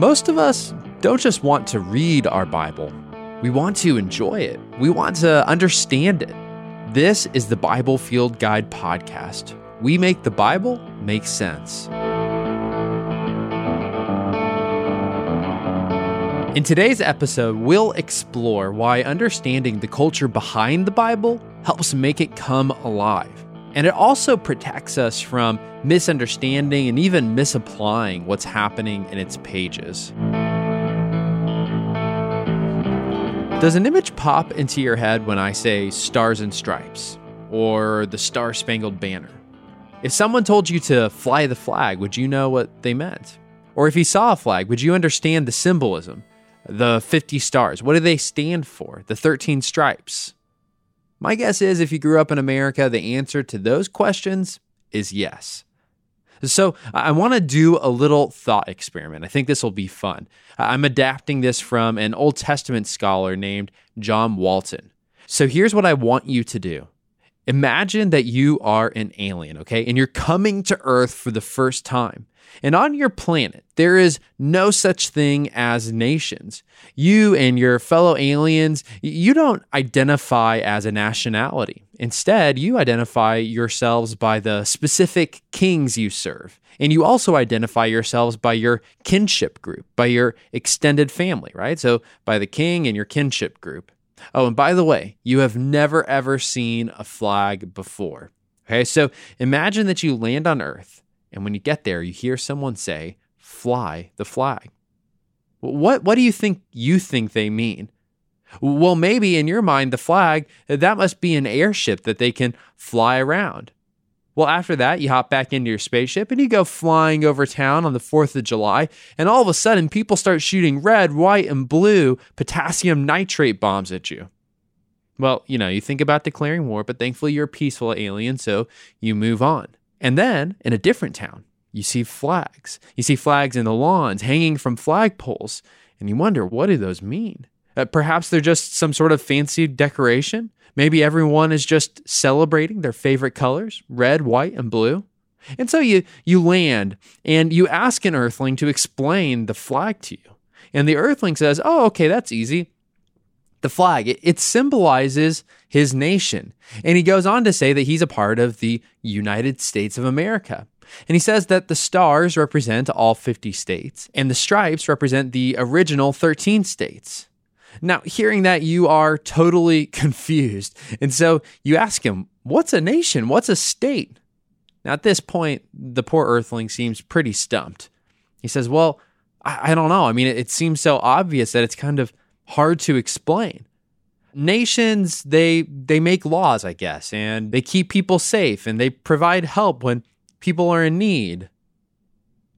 Most of us don't just want to read our Bible. We want to enjoy it. We want to understand it. This is the Bible Field Guide podcast. We make the Bible make sense. In today's episode, we'll explore why understanding the culture behind the Bible helps make it come alive. And it also protects us from misunderstanding and even misapplying what's happening in its pages. Does an image pop into your head when I say stars and stripes or the Star-Spangled Banner? If someone told you to fly the flag, would you know what they meant? Or if you saw a flag, would you understand the symbolism? The 50 stars, what do they stand for? The 13 stripes? My guess is if you grew up in America, the answer to those questions is yes. So I want to do a little thought experiment. I think this will be fun. I'm adapting this from an Old Testament scholar named John Walton. So here's what I want you to do. Imagine that you are an alien, okay? And you're coming to Earth for the first time. And on your planet, there is no such thing as nations. You and your fellow aliens, you don't identify as a nationality. Instead, you identify yourselves by the specific kings you serve. And you also identify yourselves by your kinship group, by your extended family, right? So by the king and your kinship group. Oh, and by the way, you have never, ever seen a flag before. Okay, so imagine that you land on Earth, and when you get there, you hear someone say, fly the flag. What do you think they mean? Well, maybe in your mind, the flag, that must be an airship that they can fly around. Well, after that, you hop back into your spaceship and you go flying over town on the 4th of July, and all of a sudden, people start shooting red, white, and blue potassium nitrate bombs at you. Well, you think about declaring war, but thankfully you're a peaceful alien, so you move on. And then, in a different town, you see flags. You see flags in the lawns, hanging from flagpoles, and you wonder, what do those mean? Perhaps they're just some sort of fancy decoration? Maybe everyone is just celebrating their favorite colors, red, white, and blue. And so you land, and you ask an Earthling to explain the flag to you. And the Earthling says, oh, okay, that's easy. The flag, it symbolizes his nation. And he goes on to say that he's a part of the United States of America. And he says that the stars represent all 50 states, and the stripes represent the original 13 states. Now, hearing that, you are totally confused. And so you ask him, what's a nation? What's a state? Now, at this point, the poor Earthling seems pretty stumped. He says, well, I don't know. I mean, it seems so obvious that it's kind of hard to explain. Nations, they make laws, I guess, and they keep people safe, and they provide help when people are in need.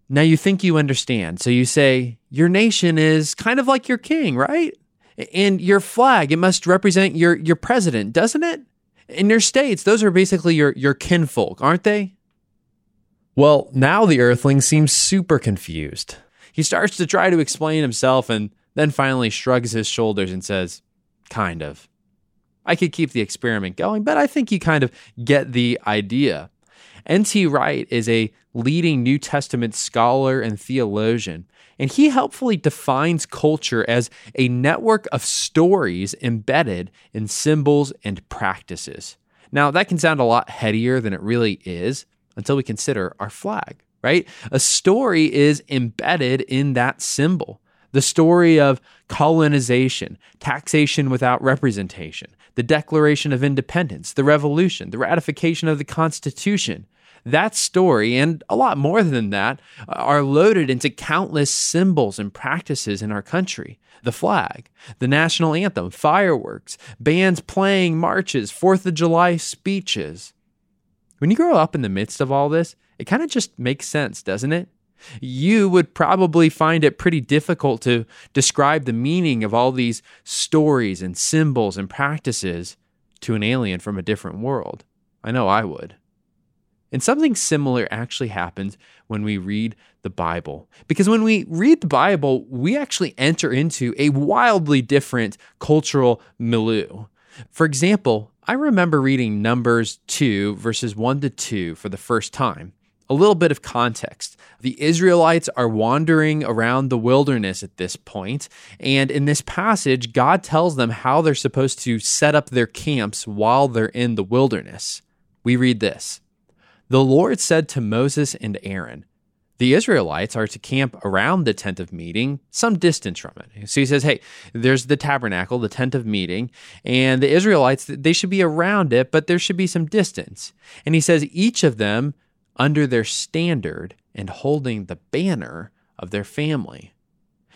Now you think you understand, so you say, your nation is kind of like your king, right? And your flag, it must represent your president, doesn't it? And your states, those are basically your kinfolk, aren't they? Well, now the Earthling seems super confused. He starts to try to explain himself, and then finally shrugs his shoulders and says, kind of. I could keep the experiment going, but I think you kind of get the idea. N.T. Wright is a leading New Testament scholar and theologian, and he helpfully defines culture as a network of stories embedded in symbols and practices. Now, that can sound a lot headier than it really is until we consider our flag, right? A story is embedded in that symbol. The story of colonization, taxation without representation, the Declaration of Independence, the Revolution, the ratification of the Constitution. That story, and a lot more than that, are loaded into countless symbols and practices in our country. The flag, the national anthem, fireworks, bands playing marches, 4th of July speeches. When you grow up in the midst of all this, it kind of just makes sense, doesn't it? You would probably find it pretty difficult to describe the meaning of all these stories and symbols and practices to an alien from a different world. I know I would. And something similar actually happens when we read the Bible. Because when we read the Bible, we actually enter into a wildly different cultural milieu. For example, I remember reading Numbers 2, verses 1-2 for the first time. a little bit of context. The Israelites are wandering around the wilderness at this point, and in this passage, God tells them how they're supposed to set up their camps while they're in the wilderness. We read this. The Lord said to Moses and Aaron, the Israelites are to camp around the tent of meeting, some distance from it. So he says, hey, there's the tabernacle, the tent of meeting, and the Israelites, they should be around it, but there should be some distance. And he says, each of them under their standard and holding the banner of their family.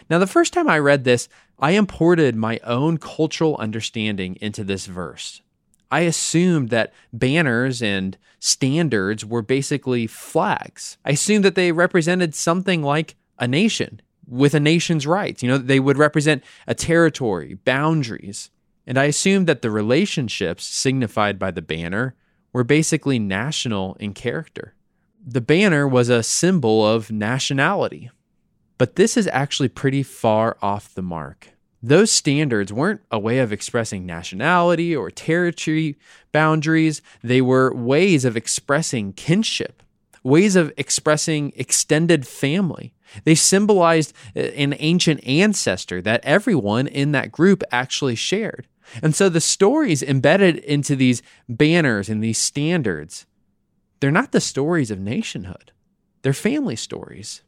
Now, the first time I read this, I imported my own cultural understanding into this verse. I assumed that banners and standards were basically flags. I assumed that they represented something like a nation with a nation's rights. You know, they would represent a territory, boundaries. And I assumed that the relationships signified by the banner were basically national in character. The banner was a symbol of nationality. But this is actually pretty far off the mark. Those standards weren't a way of expressing nationality or territory boundaries. They were ways of expressing kinship, ways of expressing extended family. They symbolized an ancient ancestor that everyone in that group actually shared. And so the stories embedded into these banners and these standards, they're not the stories of nationhood. They're family stories.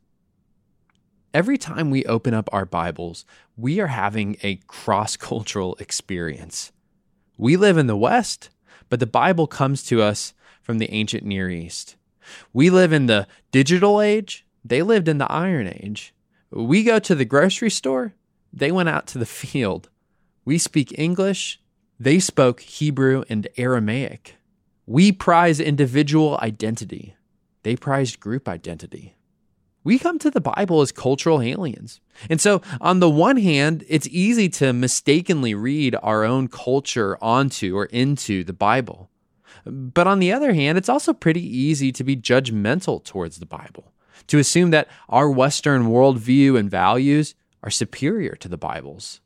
Every time we open up our Bibles, we are having a cross-cultural experience. We live in the West, but the Bible comes to us from the ancient Near East. We live in the digital age. They lived in the Iron Age. We go to the grocery store. They went out to the field. We speak English. They spoke Hebrew and Aramaic. We prize individual identity. They prized group identity. We come to the Bible as cultural aliens. And so on the one hand, it's easy to mistakenly read our own culture onto or into the Bible. But on the other hand, it's also pretty easy to be judgmental towards the Bible, to assume that our Western worldview and values are superior to the Bible's.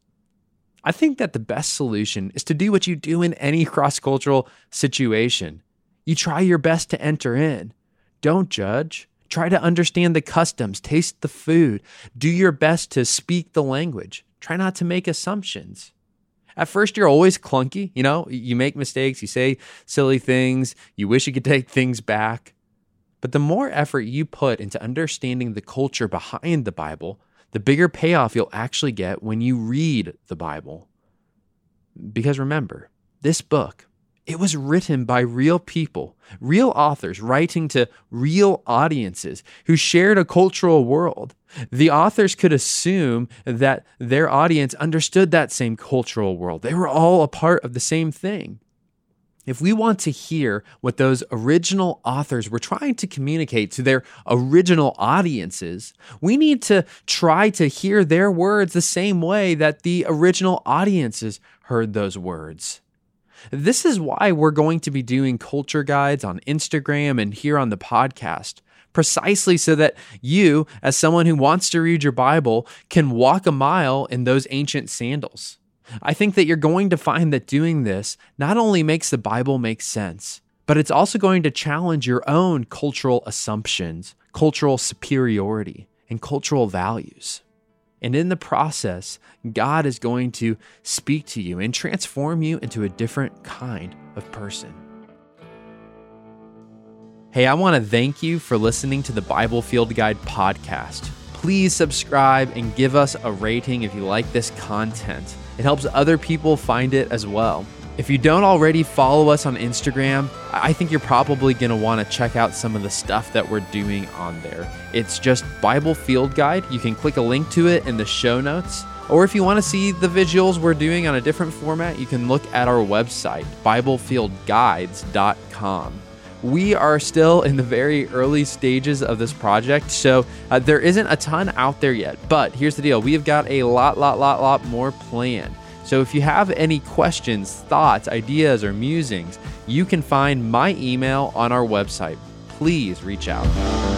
I think that the best solution is to do what you do in any cross-cultural situation. You try your best to enter in. Don't judge. Try to understand the customs, taste the food, do your best to speak the language. Try not to make assumptions. At first, you're always clunky. You know, you make mistakes, you say silly things, you wish you could take things back. But the more effort you put into understanding the culture behind the Bible, the bigger payoff you'll actually get when you read the Bible. Because remember, this book, it was written by real people, real authors writing to real audiences who shared a cultural world. The authors could assume that their audience understood that same cultural world. They were all a part of the same thing. If we want to hear what those original authors were trying to communicate to their original audiences, we need to try to hear their words the same way that the original audiences heard those words. This is why we're going to be doing culture guides on Instagram and here on the podcast, precisely so that you, as someone who wants to read your Bible, can walk a mile in those ancient sandals. I think that you're going to find that doing this not only makes the Bible make sense, but it's also going to challenge your own cultural assumptions, cultural superiority, and cultural values. And in the process, God is going to speak to you and transform you into a different kind of person. Hey, I want to thank you for listening to the Bible Field Guide podcast. Please subscribe and give us a rating if you like this content. It helps other people find it as well. If you don't already follow us on Instagram, I think you're probably going to want to check out some of the stuff that we're doing on there. It's just Bible Field Guide. You can click a link to it in the show notes. Or if you want to see the visuals we're doing on a different format, you can look at our website, biblefieldguides.com. We are still in the very early stages of this project, so there isn't a ton out there yet. But here's the deal. We've got a lot more planned. So if you have any questions, thoughts, ideas, or musings, you can find my email on our website. Please reach out.